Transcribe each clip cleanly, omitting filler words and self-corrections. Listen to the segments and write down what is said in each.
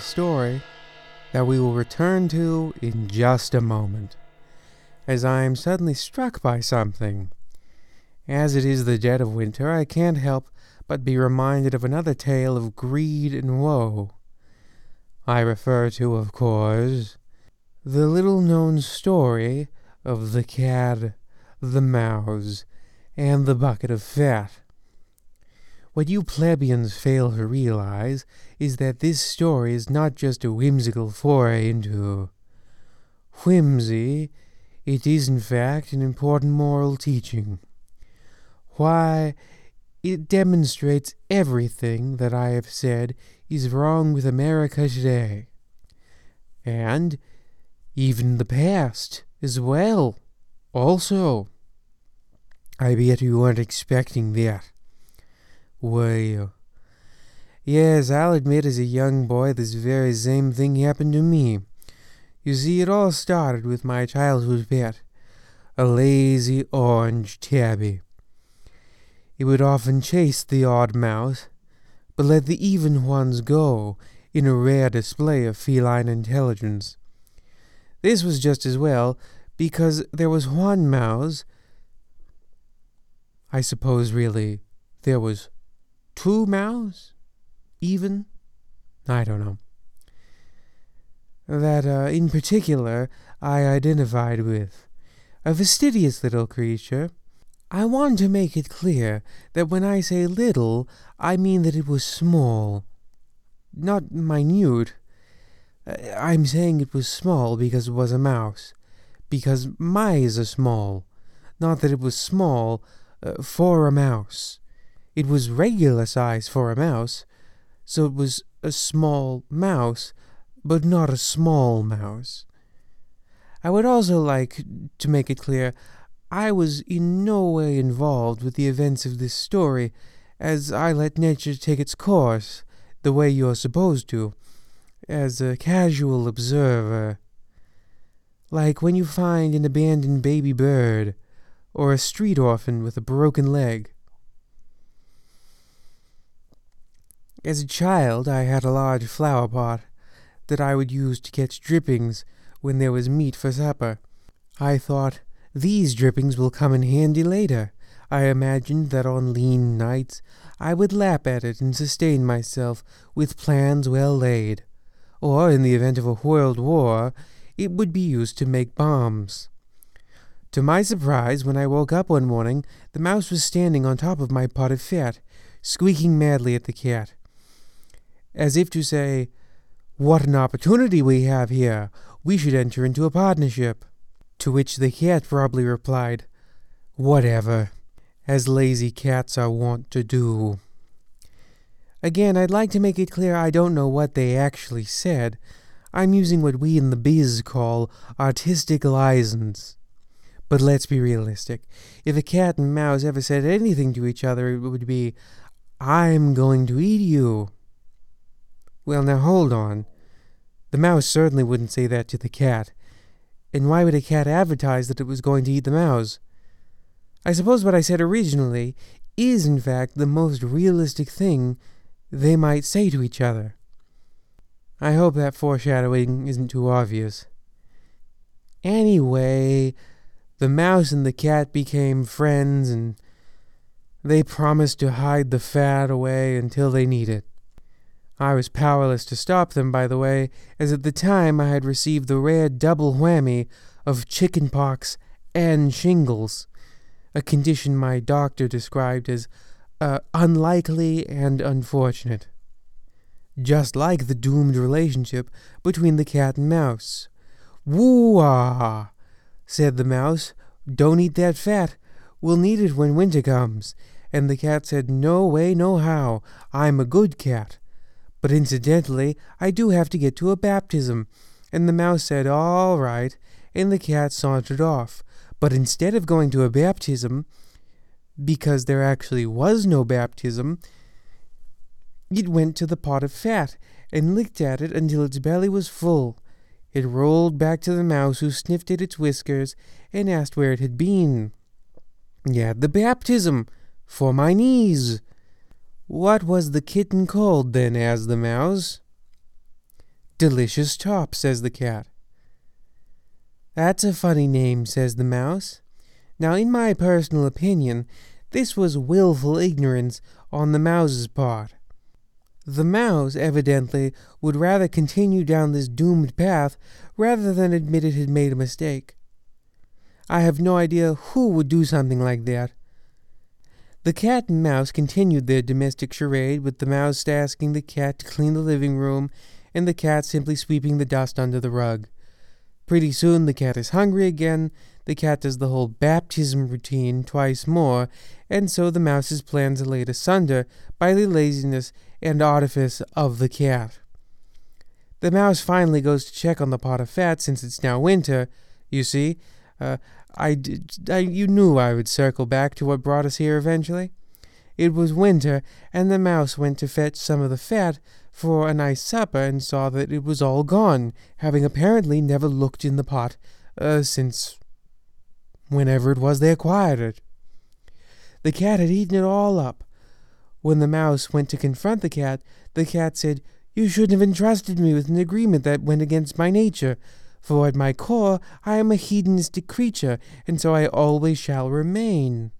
story that we will return to in just a moment, as I am suddenly struck by something. As it is the dead of winter, I can't help but be reminded of another tale of greed and woe. I refer to, of course, the little-known story of the cat, the mouse, and the bucket of fat. What you plebeians fail to realize is that this story is not just a whimsical foray into whimsy, it is in fact an important moral teaching. Why, it demonstrates everything that I have said is wrong with America today, and even the past as well. Also, I bet you weren't expecting that. Well, yes, I'll admit as a young boy this very same thing happened to me. You see, it all started with my childhood pet, a lazy orange tabby. It would often chase the odd mouse, but let the even ones go in a rare display of feline intelligence. This was just as well, because there was one mouse, I suppose really there was two mouths, even? I don't know. That, in particular, I identified with. A fastidious little creature. I want to make it clear that when I say little, I mean that it was small. Not minute. I'm saying it was small because it was a mouse. Because mice are small. Not that it was small for a mouse. It was regular size for a mouse, so it was a small mouse, but not a small mouse. I would also like to make it clear I was in no way involved with the events of this story, as I let nature take its course the way you are supposed to, as a casual observer. Like when you find an abandoned baby bird, or a street orphan with a broken leg. As a child, I had a large flower pot that I would use to catch drippings when there was meat for supper. I thought, these drippings will come in handy later. I imagined that on lean nights I would lap at it and sustain myself with plans well laid, or in the event of a world war, it would be used to make bombs. To my surprise, when I woke up one morning, the mouse was standing on top of my pot of fat, squeaking madly at the cat, as if to say, "What an opportunity we have here! We should enter into a partnership." To which the cat probably replied, "Whatever," as lazy cats are wont to do. Again, I'd like to make it clear I don't know what they actually said. I'm using what we in the biz call artistic license. But let's be realistic. If a cat and mouse ever said anything to each other, it would be, "I'm going to eat you." Well, now hold on. The mouse certainly wouldn't say that to the cat. And why would a cat advertise that it was going to eat the mouse? I suppose what I said originally is, in fact, the most realistic thing they might say to each other. I hope that foreshadowing isn't too obvious. Anyway, the mouse and the cat became friends, and they promised to hide the fat away until they need it. I was powerless to stop them, by the way, as at the time I had received the rare double whammy of chicken pox and shingles, a condition my doctor described as unlikely and unfortunate, just like the doomed relationship between the cat and mouse. "Woo-ah!" said the mouse, "don't eat that fat, we'll need it when winter comes." And the cat said, "No way, no how, I'm a good cat. But incidentally, I do have to get to a baptism." And the mouse said, "All right," and the cat sauntered off. But instead of going to a baptism, because there actually was no baptism, it went to the pot of fat and licked at it until its belly was full. It rolled back to the mouse, who sniffed at its whiskers and asked where it had been. "Yeah, the baptism, for my knees." "What was the kitten called then?" asked the mouse. "Delicious Chop," says the cat. "That's a funny name," says the mouse. Now, in my personal opinion, this was willful ignorance on the mouse's part. The mouse, evidently, would rather continue down this doomed path rather than admit it had made a mistake. I have no idea who would do something like that. The cat and mouse continued their domestic charade, with the mouse asking the cat to clean the living room and the cat simply sweeping the dust under the rug. Pretty soon the cat is hungry again, the cat does the whole baptism routine twice more, and so the mouse's plans are laid asunder by the laziness and artifice of the cat. The mouse finally goes to check on the pot of fat since it's now winter. You see, you knew I would circle back to what brought us here eventually. It was winter, and the mouse went to fetch some of the fat for a nice supper and saw that it was all gone, having apparently never looked in the pot since whenever it was they acquired it. The cat had eaten it all up. When the mouse went to confront the cat said, "You shouldn't have entrusted me with an agreement that went against my nature, for at my core I am a hedonistic creature, and so I always shall remain."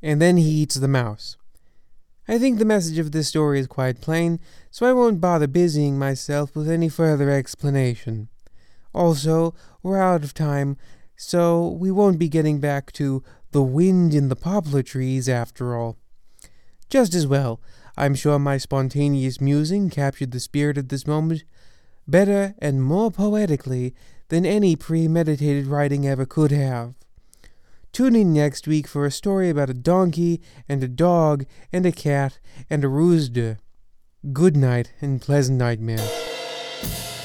And then he eats the mouse. I think the message of this story is quite plain, so I won't bother busying myself with any further explanation. Also, we're out of time, so we won't be getting back to the wind in the poplar trees after all. Just as well. I'm sure my spontaneous musing captured the spirit of this moment better and more poetically than any premeditated writing ever could have. Tune in next week for a story about a donkey and a dog and a cat and a rooster. Good night and pleasant nightmares.